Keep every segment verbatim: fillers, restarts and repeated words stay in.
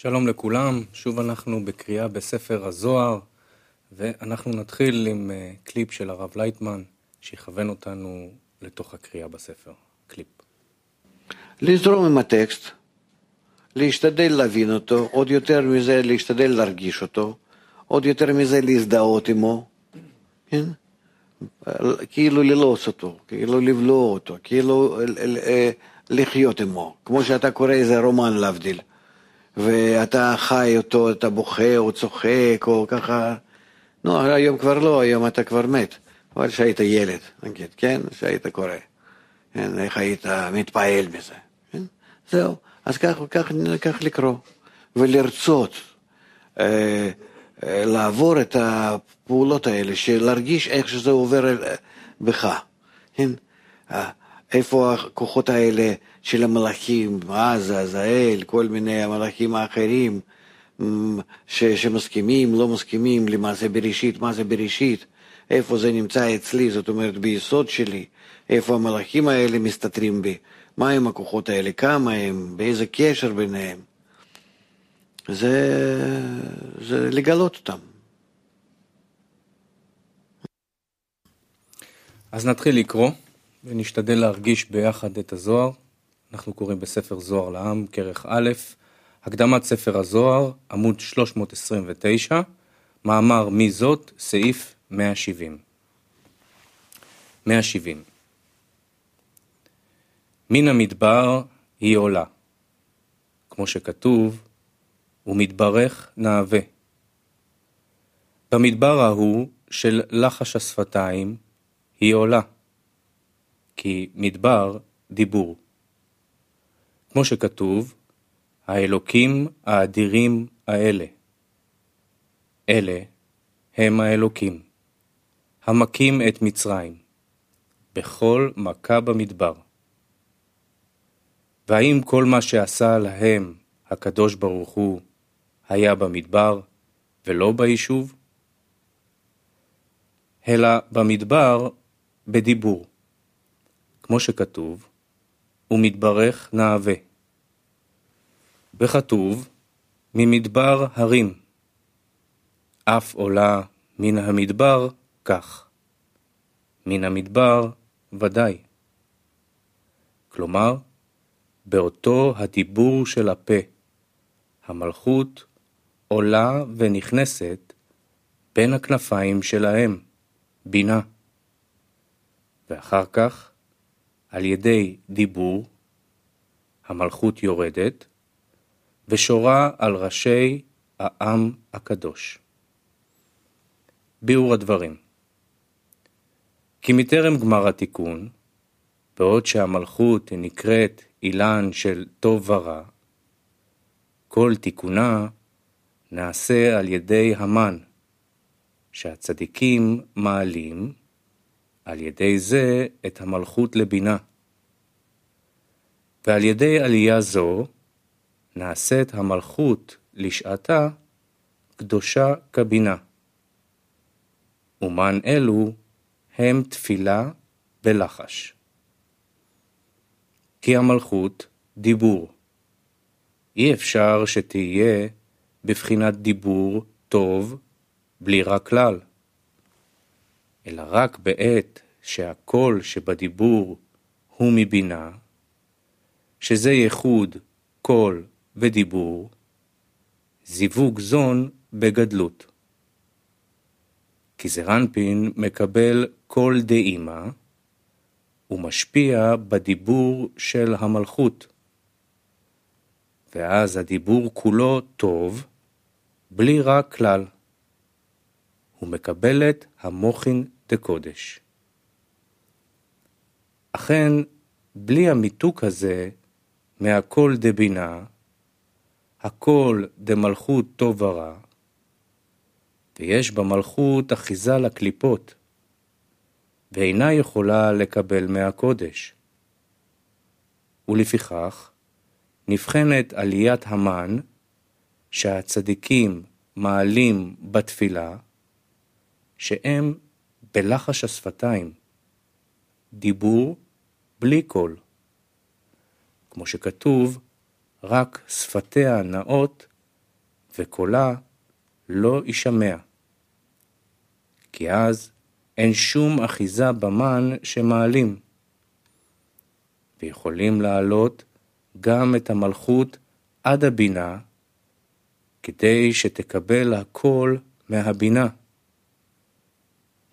שלום לכולם, שוב אנחנו בקריאה בספר הזוהר, ואנחנו נתחיל עם קליפ של הרב לייטמן, שיכוון אותנו לתוך הקריאה בספר. קליפ. לזרום עם הטקסט, להשתדל להבין אותו, עוד יותר מזה להשתדל להרגיש אותו, עוד יותר מזה להזדהות עמו, כן? כאילו ללוס אותו, כאילו לבלוע אותו, כאילו לחיות עמו, כמו שאתה קורא איזה רומן להבדיל. ואתה חי אותו, אתה בוכה או צוחק או ככה. נו, היום כבר לא, היום אתה כבר מת. אבל כשהיית ילד, נגיד, כן? כשהיית קורא. כן? איך היית מתפעל מזה. כן? זהו. אז כך, כך, כך לקרוא. ולרצות אה, אה, לעבור את הפעולות האלה, שלהרגיש איך שזה עובר אל, אה, בך. כן? אה, איפה הכוחות האלה של המלאכים, עזה, זאל, כל מיני המלאכים האחרים ש, שמסכימים, לא מסכימים, למה זה בראשית, מה זה בראשית, איפה זה נמצא אצלי, זאת אומרת ביסוד שלי, איפה המלאכים האלה מסתתרים בי, מה הם הכוחות האלה, כמה הם, באיזה קשר ביניהם, זה, זה לגלות אותם. אז נתחיל לקרוא. ונשתדל להרגיש ביחד את הזוהר. אנחנו קוראים בספר זוהר לעם, כרך א', הקדמת ספר הזוהר, עמוד שלוש מאות עשרים ותשע, מאמר מי זאת, סעיף מאה שבעים. מאה שבעים. מן המדבר היא עולה. כמו שכתוב, ומתברך נאווה. במדבר ההוא של לחש השפתיים היא עולה. כי מדבר דיבור. כמו שכתוב, האלוקים האדירים האלה. אלה הם האלוקים, המכים את מצרים, בכל מכה במדבר. והאם כל מה שעשה להם הקדוש ברוך הוא היה במדבר ולא ביישוב? אלא במדבר בדיבור. כמו שכתוב, ומתברך נאווה. וכתוב, ממדבר הרים. אף עולה מן המדבר כך. מן המדבר ודאי. כלומר, באותו הדיבור של הפה, המלכות עולה ונכנסת בין הכנפיים שלהם, בינה. ואחר כך, על ידי דיבור, המלכות יורדת, ושורה על ראשי העם הקדוש. ביאור הדברים. כי מטרם גמר התיקון, בעוד שהמלכות נקראת אילן של טוב ורע, כל תיקונה נעשה על ידי המן, שהצדיקים מעלים, על ידי זה את המלכות לבינה. ועל ידי עלייה זו נעשית המלכות לשעתה קדושה כבינה. ומן אלו הם תפילה בלחש. כי המלכות דיבור. אי אפשר שתהיה בבחינת דיבור טוב בלי רק כלל. אלא רק בעת שהכל שבדיבור הוא מבינה, שזה ייחוד קול ודיבור, זיווג זון בגדלות. כי זרנפין מקבל קול דאימה, ומשפיע בדיבור של המלכות. ואז הדיבור כולו טוב, בלי רק כלל. ומקבלת המוכין דקודש. אכן, בלי המיתוק הזה, מהכל דבינה, הכל דמלכות טוב ורע, ויש במלכות אחיזה לקליפות, ואינה יכולה לקבל מהקודש. ולפיכך, נבחנת עליית המן, שהצדיקים מעלים בתפילה, שהם בלחש השפתיים, דיבור בלי קול. כמו שכתוב, רק שפתיה נאות וקולה לא ישמע, כי אז אין שום אחיזה במן שמעלים, ויכולים לעלות גם את המלכות עד הבינה, כדי שתקבל הכל מהבינה,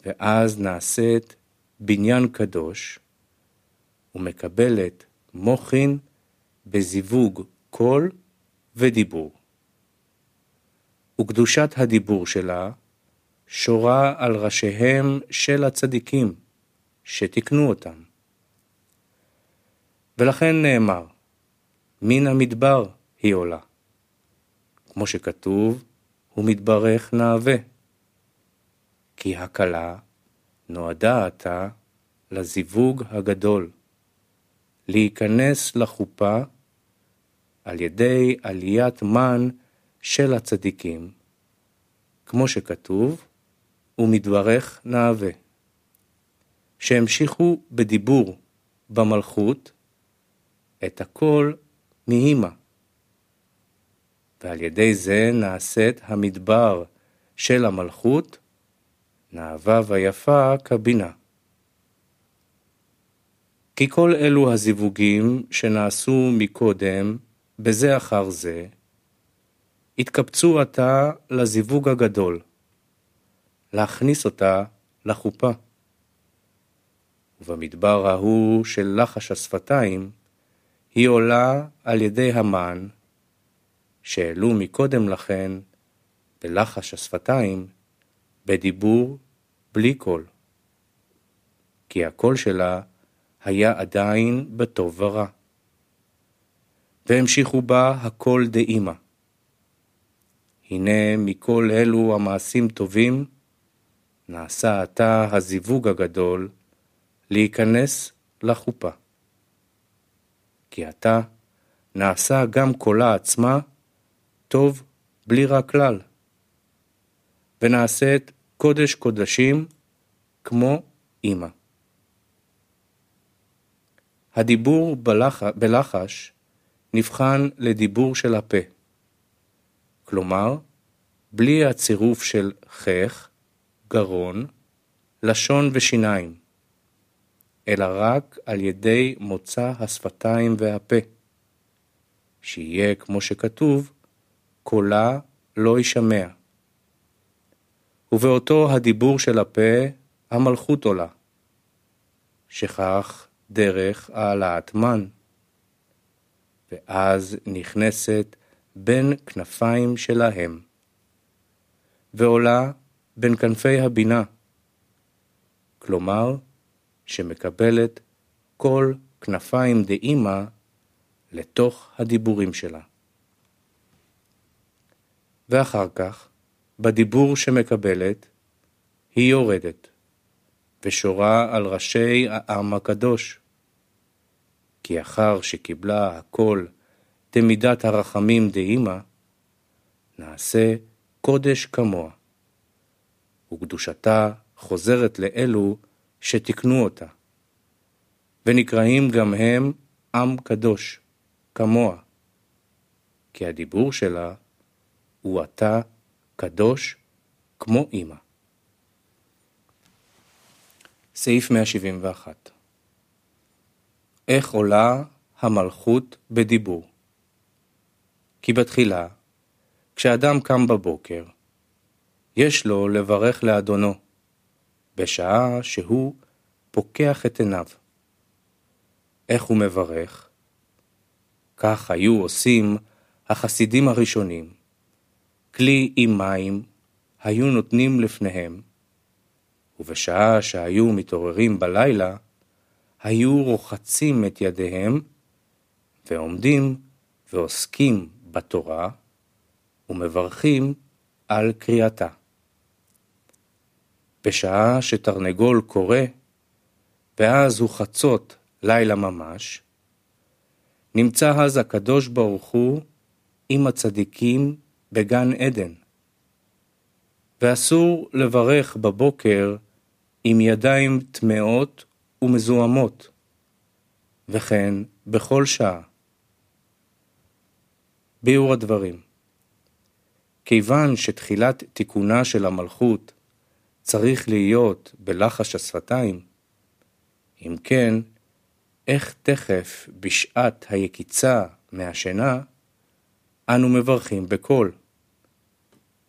ואז נעשית בניין קדוש, ומקבלת מוחין בזיווג קול ודיבור. וקדושת הדיבור שלה שורה על ראשיהם של הצדיקים שתקנו אותם. ולכן נאמר, מן המדבר היא עולה. כמו שכתוב, הוא מתברך נאווה. כי הקלה נועדה עתה לזיווג הגדול, להיכנס לחופה על ידי עליית מן של הצדיקים, כמו שכתוב, ומתברך נאווה. שהמשיכו בדיבור במלכות את הכל מהימה, ועל ידי זה נעשית המדבר של המלכות נאווה ויפה כבינה. כי כל אלו הזיווגים שנעשו מקודם בזה אחר זה, התקבצו עתה לזיווג הגדול, להכניס אותה לחופה. ובמדבר ההוא של לחש השפתיים, היא עולה על ידי המן, שאלו מקודם לכן בלחש השפתיים, בדיבור בלי קול. כי הקול שלה היה עדיין בטוב ורע. והמשיכו בה הכל דאימה. הנה מכל אלו המעשים טובים, נעשה עתה הזיווג הגדול להיכנס לחופה. כי עתה נעשה גם קולה עצמה טוב בלי רע כלל, ונעשית קודש קודשים כמו אמא. הדיבור בלח... בלחש נבחן לדיבור של הפה, כלומר, בלי הצירוף של חך, גרון, לשון ושיניים, אלא רק על ידי מוצא השפתיים והפה, שיהיה כמו שכתוב, קולה לא ישמע. ובאותו הדיבור של הפה, המלכות עולה, שכך דרך העלאת מן, ואז נכנסת בין כנפיים שלהם, ועולה בין כנפי הבינה, כלומר שמקבלת כל כנפיים דאימה לתוך הדיבורים שלה. ואחר כך, בדיבור שמקבלת, היא יורדת, ושורה על ראשי העם הקדוש. כי אחר שקיבלה הכל תמידת הרחמים דאימה, נעשה קודש כמוה, וקדושתה חוזרת לאלו שתקנו אותה, ונקראים גם הם עם קדוש, כמוה, כי הדיבור שלה הוא אתה קדוש כמו אמא. סעיף מאה שבעים ואחת. איך עולה המלכות בדיבור? כי בתחילה, כשאדם קם בבוקר, יש לו לברך לאדונו, בשעה שהוא פוקח את עיניו. איך הוא מברך? כך היו עושים החסידים הראשונים. כלי עם מים היו נותנים לפניהם, ובשעה שהיו מתעוררים בלילה, היו רוחצים את ידיהם, ועומדים ועוסקים בתורה, ומברכים על קריאתה. בשעה שתרנגול קורא, ואז הוא חצות לילה ממש, נמצא אז הקדוש ברוך הוא עם הצדיקים בגן עדן. ואסור לברך בבוקר עם ידיים טמאות ומזוהמות, וכן בכל שעה. ביאור הדברים. כיוון שתחילת תיקונה של המלכות צריך להיות בלחש השפתיים, אם כן, איך תכף בשעת היקיצה מהשינה, אנו מברכים בקול,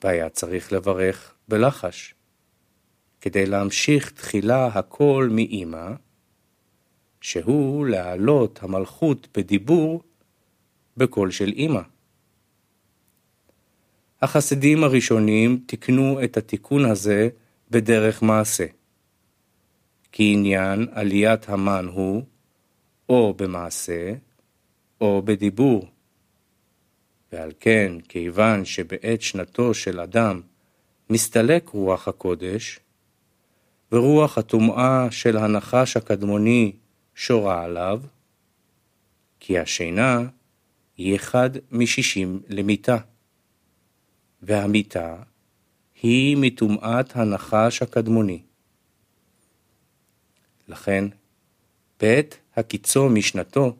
והיה צריך לברך בלחש. כדי להמשיך תחילה הכל מאמא, שהוא להעלות המלכות בדיבור בקול של אמא. החסידים הראשונים תיקנו את התיקון הזה בדרך מעשה. כי עניין עליית המן הוא או במעשה או בדיבור. ועל כן, כיוון שבעת שנתו של אדם מסתלק רוח הקודש, ורוח הטומאה של הנחש הקדמוני שורה עליו, כי השינה היא אחד משישים למיטה, והמיטה היא מטומאת הנחש הקדמוני. לכן, בעת הקיצו משנתו,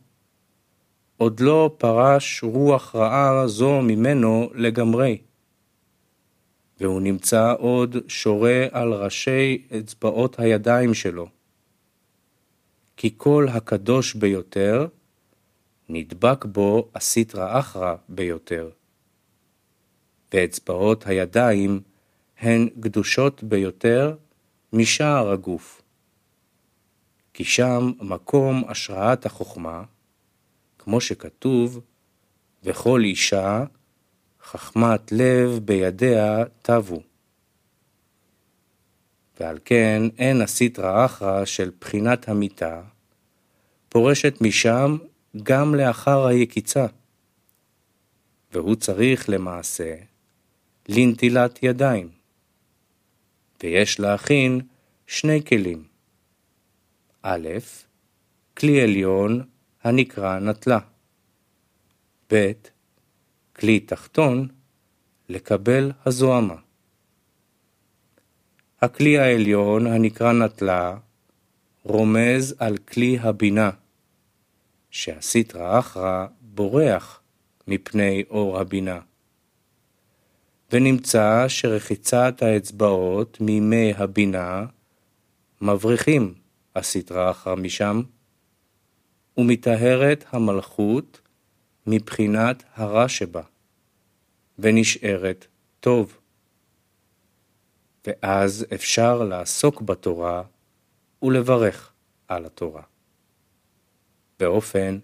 עוד לא פרש רוח רעה זו ממנו לגמרי, והוא נמצא עוד שורה על ראשי אצבעות הידיים שלו. כי כל הקדוש ביותר, נדבק בו הסטרא אחרא ביותר. ואצבעות הידיים הן קדושות ביותר משאר הגוף. כי שם מקום השראת החוכמה, כמו שכתוב, וכל אישה חכמת לב בידיה תבו. ועל כן אין הסטרא אחרא של בחינת המיטה, פורשת משם גם לאחר היקיצה, והוא צריך למעשה לנטילת ידיים, ויש להכין שני כלים. א', כלי עליון הנקרא נטלה, ב', כלי תחתון לקבל הזוהמה. הכלי העליון הנקרא נטלה רומז על כלי הבינה, שהסטרא אחרא בורח מפני אור הבינה. ונמצא שרחיצת האצבעות מימי הבינה מבריחים הסטרא אחרא משם, ומטהרת המלכות מבחינת הרע שבה, ונשארת טוב. ואז אפשר לעסוק בתורה ולברך על התורה. באופן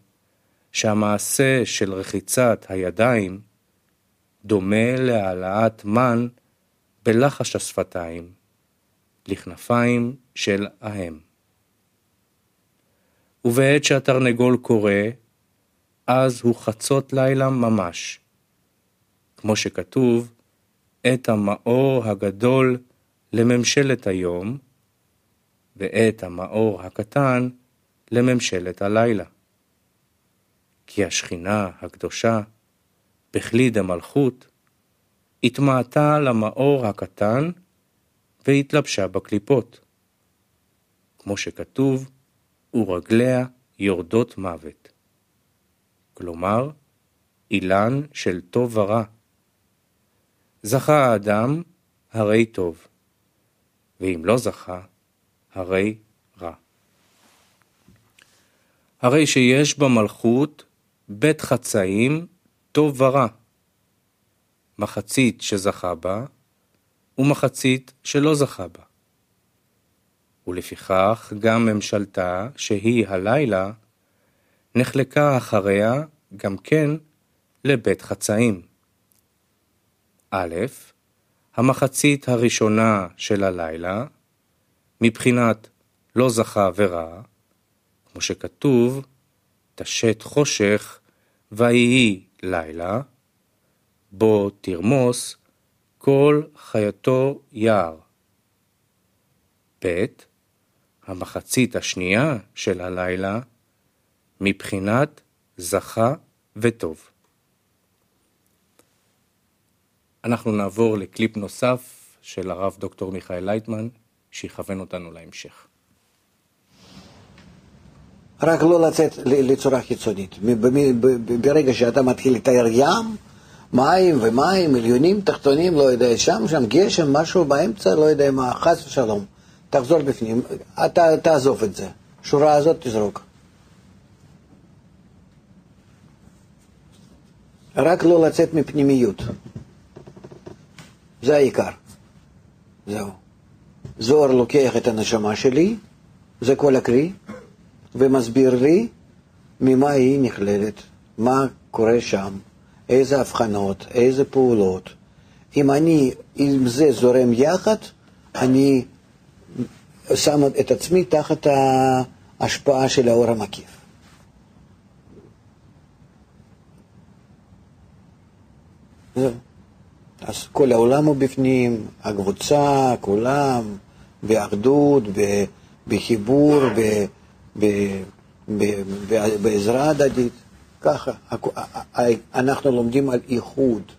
שהמעשה של רחיצת הידיים דומה להעלאת מן בלחש השפתיים, לכנפיים של ההם. ובעת שהתרנגול קורא, אז הוא חצות לילה ממש. כמו שכתוב, את המאור הגדול לממשלת היום, ואת המאור הקטן לממשלת הלילה. כי השכינה הקדושה, בכליד המלכות, התמעטה למאור הקטן והתלבשה בקליפות. כמו שכתוב, ורגליה יורדות מוות. כלומר, אילן של טוב ורע. זכה האדם, הרי טוב, ואם לא זכה, הרי רע. הרי שיש במלכות בית חצאים טוב ורע, מחצית שזכה בה ומחצית שלא זכה בה. ולפיכך גם ממשלתה שהיא הלילה נחלקה אחריה גם כן לבית חצאים. א', המחצית הראשונה של הלילה, מבחינת לא זכה ורע, כמו שכתוב, תשת חושך ויהי לילה, בו תרמוס כל חייתו יער. ב', המחצית השנייה של הלילה, מבחינת זכה וטוב. אנחנו נעבור לקליפ נוסף של הרב דוקטור מיכאל לייטמן, שיכוון אותנו להמשך. רק לא לצאת לצורה חיצונית. ברגע שאתה מתחיל לתאר ים, מים ומים, עליונים, תחתונים, לא יודע, שם, שם, גשם, משהו באמצע, לא יודע מה, חס ושלום. תחזור בפנים, אתה תעזוב את זה. שורה הזאת תזרוק. רק לא לצאת מפנימיות. זה העיקר. זהו. זוהר לוקח את הנשמה שלי, זה כל הקרי, ומסביר לי ממה היא נכללת, מה קורה שם, איזה הבחנות, איזה פעולות. אם אני, אם זה זורם יחד, אני שם את עצמי תחת ההשפעה של האור המקיף. זהו. אז כל העולם הוא בפנים, הקבוצה, כולם, באחדות, בחיבור, בעזרה הדדית. ככה, אנחנו לומדים על איחוד.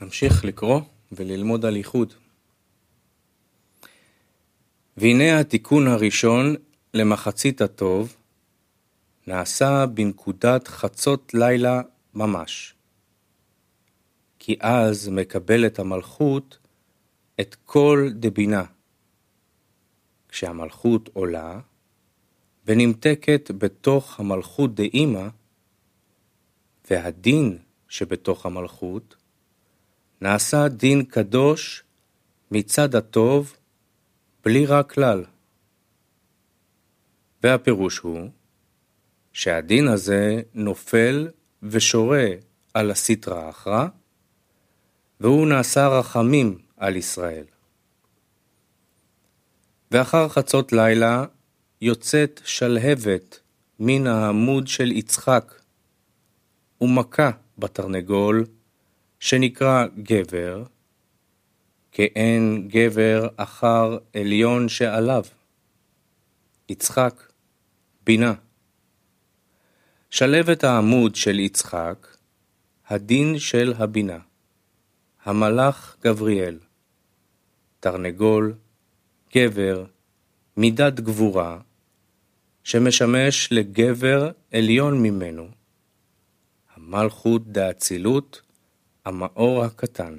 נמשיך לקרוא וללמוד על איחוד. והנה התיקון הראשון למחצית הטוב, נעשה בנקודת חצות לילה ממש. כי אז מקבלת המלכות את כל דבינה. כשהמלכות עולה, ונמתקת בתוך המלכות דאימא, והדין שבתוך המלכות, נעשה דין קדוש מצד הטוב, בלי רע כלל. והפירוש הוא, שהדין הזה נופל ושורה על הסטרא אחרא, והוא נעשה רחמים על ישראל. ואחר חצות לילה יוצאת שלהבת מן העמוד של יצחק, ומכה בתרנגול שנקרא גבר, כאין גבר אחר עליון שעליו, יצחק, בינה. שלבת העמוד של יצחק, הדין של הבינה, המלאך גבריאל, תרנגול, גבר, מידת גבורה, שמשמש לגבר עליון ממנו, המלכות דאצילות, המאור הקטן.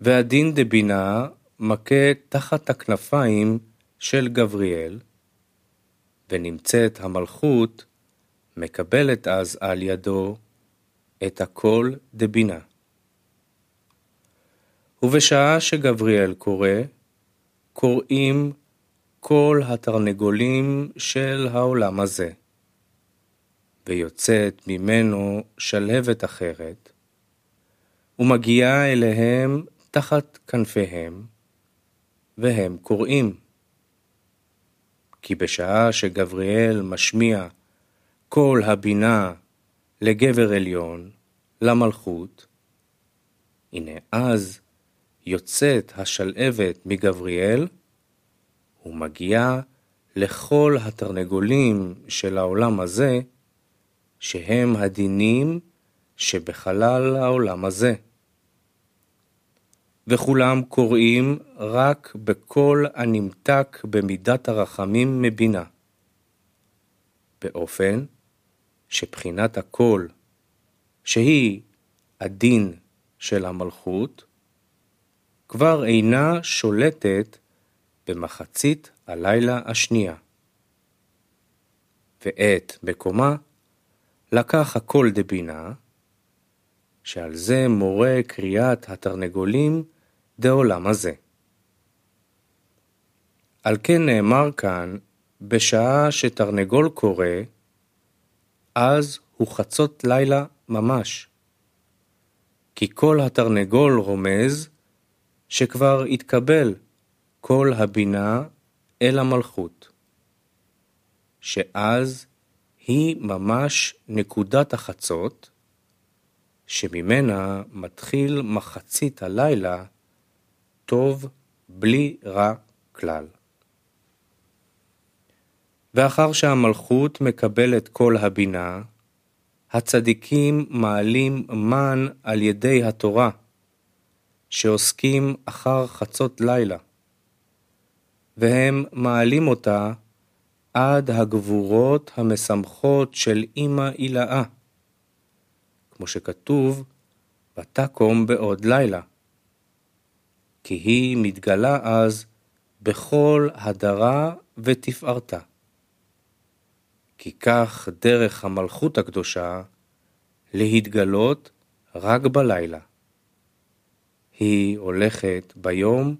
והדין דבינה מכה תחת הכנפיים של גבריאל, ונמצאת המלכות, מקבלת אז על ידו את הכל דבינה. ובשעה שגבריאל קורא, קוראים כל התרנגולים של העולם הזה, ויוצאת ממנו שלהבת אחרת, ומגיעה אליהם תחת כנפיהם, והם קוראים. כי בשעה שגבריאל משמיע כל הבינה לגבר עליון, למלכות, הנה אז יוצאת השלהבת מגבריאל ומגיעה לכל התרנגולים של העולם הזה, שהם הדינים שבחלל העולם הזה. וכולם קוראים רק בכל הנמתק במידת הרחמים מבינה, באופן שבחינת הכל, שהיא הדין של המלכות, כבר אינה שולטת במחצית הלילה השנייה. ואת מקומה לקח הכל דבינה, שעל זה מורה קריאת התרנגולים דעולם הזה. על כן נאמר כאן, בשעה שתרנגול קורא, אז הוא חצות לילה ממש. כי כל התרנגול רומז, שכבר התקבל כל הבינה אל המלכות. שאז היא ממש נקודת החצות, שממנה מתחיל מחצית הלילה, טוב בלי רע כלל. ואחר שהמלכות מקבלת כל הבינה, הצדיקים מעלים מן על ידי התורה, שעוסקים אחר חצות לילה, והם מעלים אותה עד הגבורות המשמחות של אמא אילאה, כמו שכתוב, ותקום בעוד לילה, כי היא מתגלה אז בכל הדרה ותפארתה. כי כך דרך המלכות הקדושה להתגלות רק בלילה. היא הולכת ביום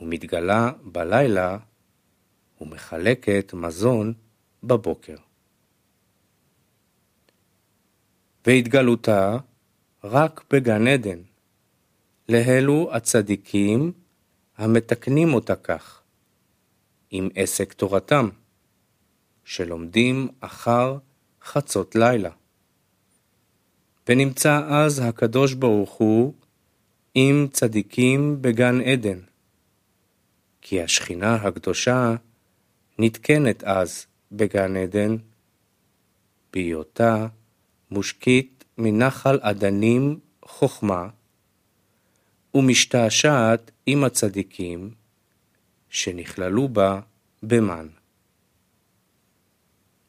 ומתגלה בלילה ומחלקת מזון בבוקר. והתגלותה רק בגן עדן, להלו הצדיקים המתקנים אותה כך, עם עסק תורתם, שלומדים אחר חצות לילה. ונמצא אז הקדוש ברוך הוא עם צדיקים בגן עדן, כי השכינה הקדושה נתקנת אז בגן עדן, בהיותה מושקית מנחל עדנים חוכמה, ומשתעשעת עם הצדיקים שנכללו בה במן.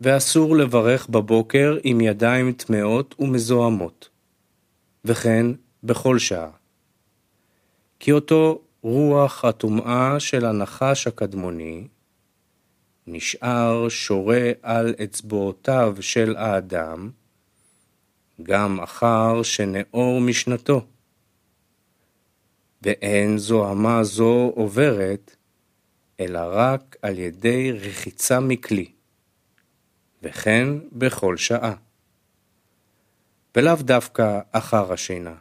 ואסור לברך בבוקר עם ידיים טמאות ומזוהמות, וכן בכל שעה. כי אותו רוח הטומאה של הנחש הקדמוני נשאר שורה על אצבעותיו של האדם, גם אחר שנאור משנתו. ואין זוהמה זו עוברת, אלא רק על ידי רחיצה מכלי, וכן בכל שעה. ולאו דווקא אחר השינה,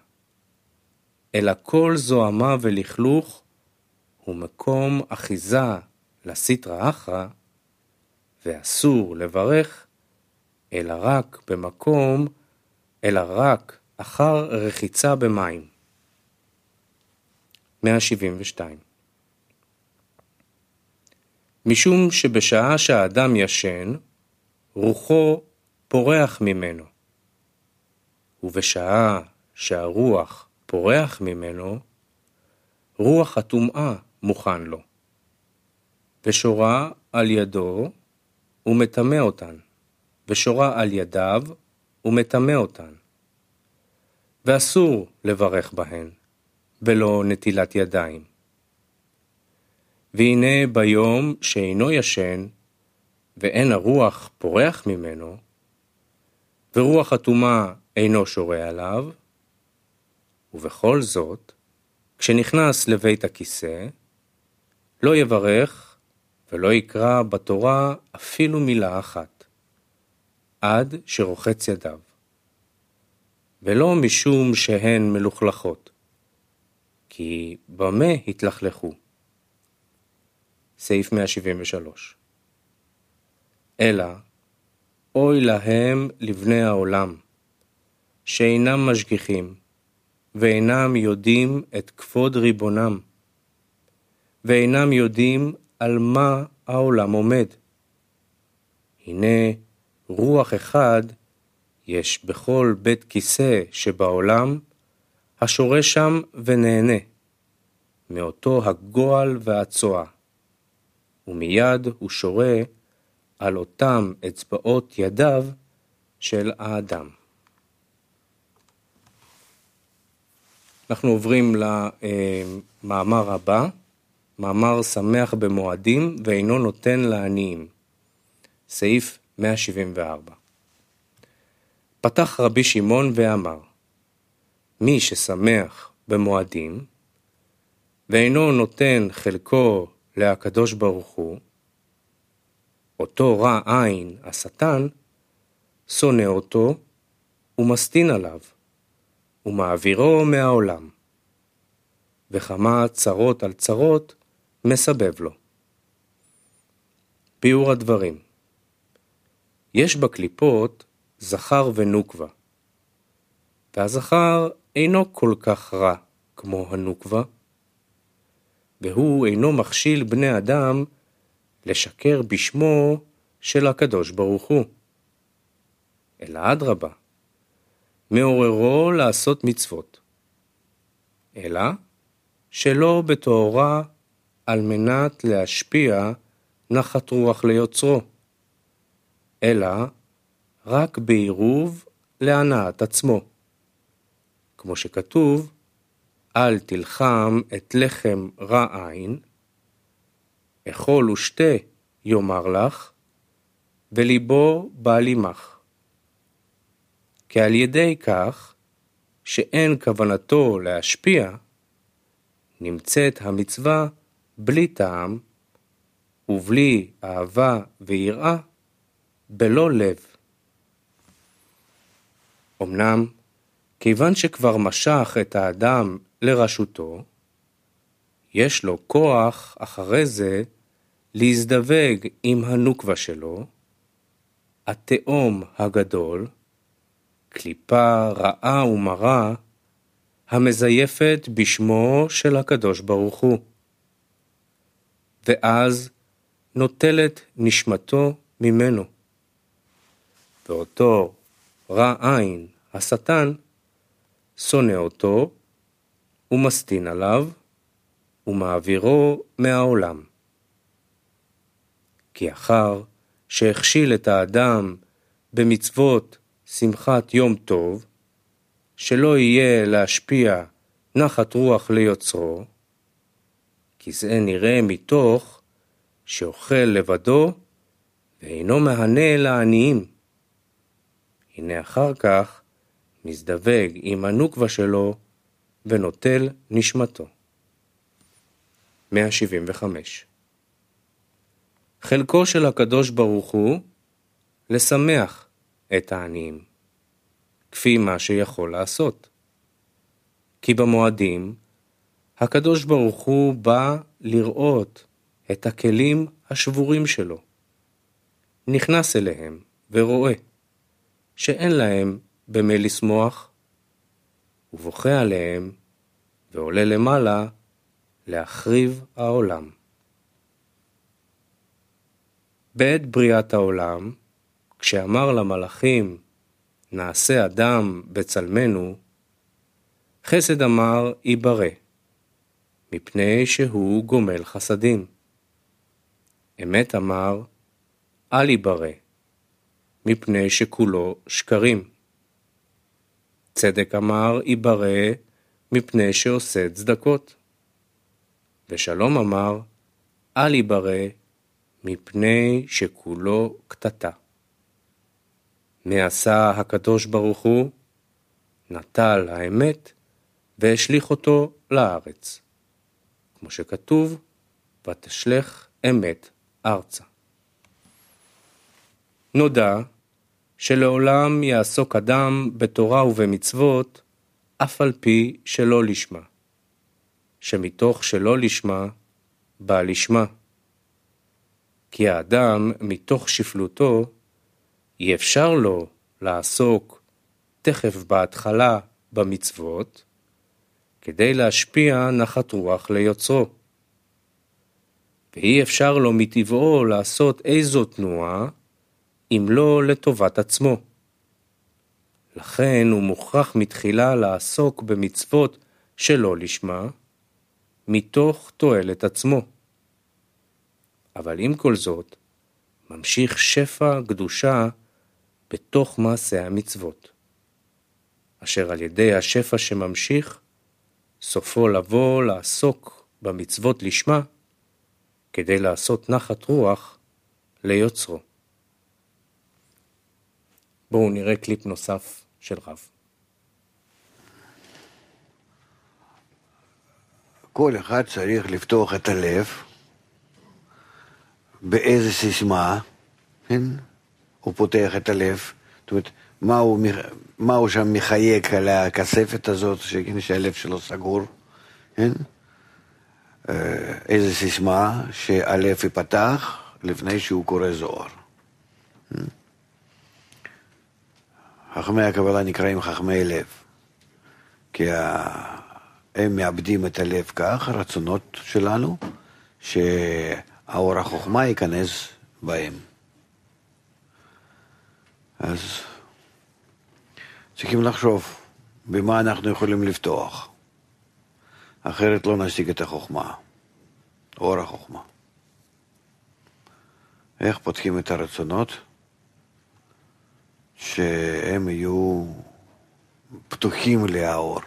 אלא כל זוהמה ולכלוך הוא מקום אחיזה לסטרא אחרא, ואסור לברך, אלא רק במקום, אלא רק אחר רחיצה במים. מאה שבעים ושתיים. משום שבשעה שהאדם ישן, רוחו פורח ממנו, ובשעה שהרוח פורח ממנו, רוח הטומאה מוכן לו, ושורה על ידו ומטמא אותן, ושורה על ידיו ומטמא אותן, ואסור לברך בהן, ולא נטילת ידיים. והנה ביום שאינו ישן, ואין הרוח פורח ממנו, ורוח הטומאה אינו שורה עליו, ובכל זאת, כשנכנס לבית הכיסא, לא יברך ולא יקרא בתורה אפילו מילה אחת, עד שרוחץ ידיו, ולא משום שהן מלוכלכות, כי במה התלכלכו? סעיף מאה שבעים ושלוש. אלא, אוי להם לבני העולם, שאינם משגיחים, ואינם יודעים את כבוד ריבונם, ואינם יודעים על מה העולם עומד. הנה, רוח אחד יש בכל בית כיסא שבעולם, השורה שם ונהנה, מאותו הגועל והצועה, ומיד הוא שורה על אותם אצבעות ידיו של האדם. אנחנו עוברים למאמר הבא, מאמר שמח במועדים ואינו נותן לעניים, סעיף מאה שבעים וארבע. פתח רבי שמעון ואמר, מי ששמח במועדים ואינו נותן חלקו להקדוש ברוך הוא, אותו רע עין, השטן, שונא אותו ומסטין עליו, ומעבירו מהעולם, וכמה צרות על צרות מסבב לו. ביאור הדברים. יש בקליפות זכר ונוקבה, והזכר אינו כל כך רע כמו הנוקבה, והוא אינו מכשיל בני אדם לשקר בשמו של הקדוש ברוך הוא, אלא אדרבה, מעוררו לעשות מצוות, אלא שלא בתורה על מנת להשפיע נחת רוח ליוצרו, אלא רק בעירוב להנעת עצמו. כמו שכתוב, אל תלחם את לחם רע עין, אכול ושתה יאמר לך, וליבו בעל עמך. כי על ידי כך, שאין כוונתו להשפיע, נמצאת המצווה בלי טעם, ובלי אהבה ויראה, בלא לב. אמנם, כיוון שכבר משך את האדם לרשותו, יש לו כוח אחרי זה להזדווג עם הנוקבה שלו, התאום הגדול, קליפה רעה ומרה, המזייפת בשמו של הקדוש ברוך הוא. ואז נוטלת נשמתו ממנו. ואותו רע עין, השטן, שונא אותו ומסטין עליו ומעבירו מהעולם. כי אחר שהכשיל את האדם במצוות שמחת יום טוב, שלא יהיה להשפיע נחת רוח ליוצרו, כי זה נראה מתוך שאוכל לבדו ואינו מהנה לעניים. הנה אחר כך מזדווג עם הנוקבה שלו ונוטל נשמתו. מאה שבעים וחמש. חלקו של הקדוש ברוך הוא לשמח את העניים, כפי מה שיכול לעשות. כי במועדים, הקדוש ברוך הוא בא לראות את הכלים השבורים שלו. נכנס אליהם ורואה שאין להם במה לשמוח, ובוכה עליהם ועולה למעלה להחריב העולם. בעת בריאת העולם, כשאמר למלאכים, נעשה אדם בצלמנו, חסד אמר ייברא, מפני שהוא גומל חסדים. אמת אמר, אל ייברא, מפני שכולו שקרים. צדק אמר ייברא, מפני שעושה צדקות. ושלום אמר, אל ייברא, מפני שכולו קטטה. מה עשה הקדוש ברוך הוא? נטל האמת והשליך אותו לארץ. כמו שכתוב, ותשלך אמת ארצה. נודע שלעולם יעסוק אדם בתורה ובמצוות, אף על פי שלא לשמה. שמתוך שלא לשמה, בא לשמה. כי האדם מתוך שפלותו, אי אפשר לו לעסוק תכף בהתחלה במצוות, כדי להשפיע נחת רוח ליוצרו. ואי אפשר לו מטבעו לעשות איזו תנועה, אם לא לטובת עצמו. לכן הוא מוכרח מתחילה לעסוק במצוות שלא לשמה, מתוך תועלת עצמו. אבל עם כל זאת, ממשיך שפע קדושה בתוך מעשה המצוות, אשר על ידי השפע שממשיך, סופו לבוא לעסוק במצוות לשמה, כדי לעשות נחת רוח ליוצרו. בואו נראה קליפ נוסף של רב. כל אחד צריך לפתוח את הלב באיזה סיסמה, כן? הוא פותח את הלב, זאת אומרת, מה הוא, מה הוא שם מחייק על הכספת הזאת, שכן, שהלב שלו סגור, כן? איזה סיסמה שהלב ייפתח לפני שהוא קורא זוהר. כן? חכמי הקבלה נקראים חכמי לב, כי הם מאבדים את הלב כך, הרצונות שלנו, שהאור החוכמה ייכנס בהם. אז צריכים לחשוב במה אנחנו יכולים לפתוח, אחרת לא נשיג את החוכמה, אור החוכמה. איך פותקים את הרצונות? שהם יהיו פתוחים לאור.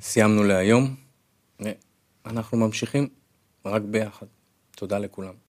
סיימנו להיום, אנחנו ממשיכים רק ביחד. תודה לכולם.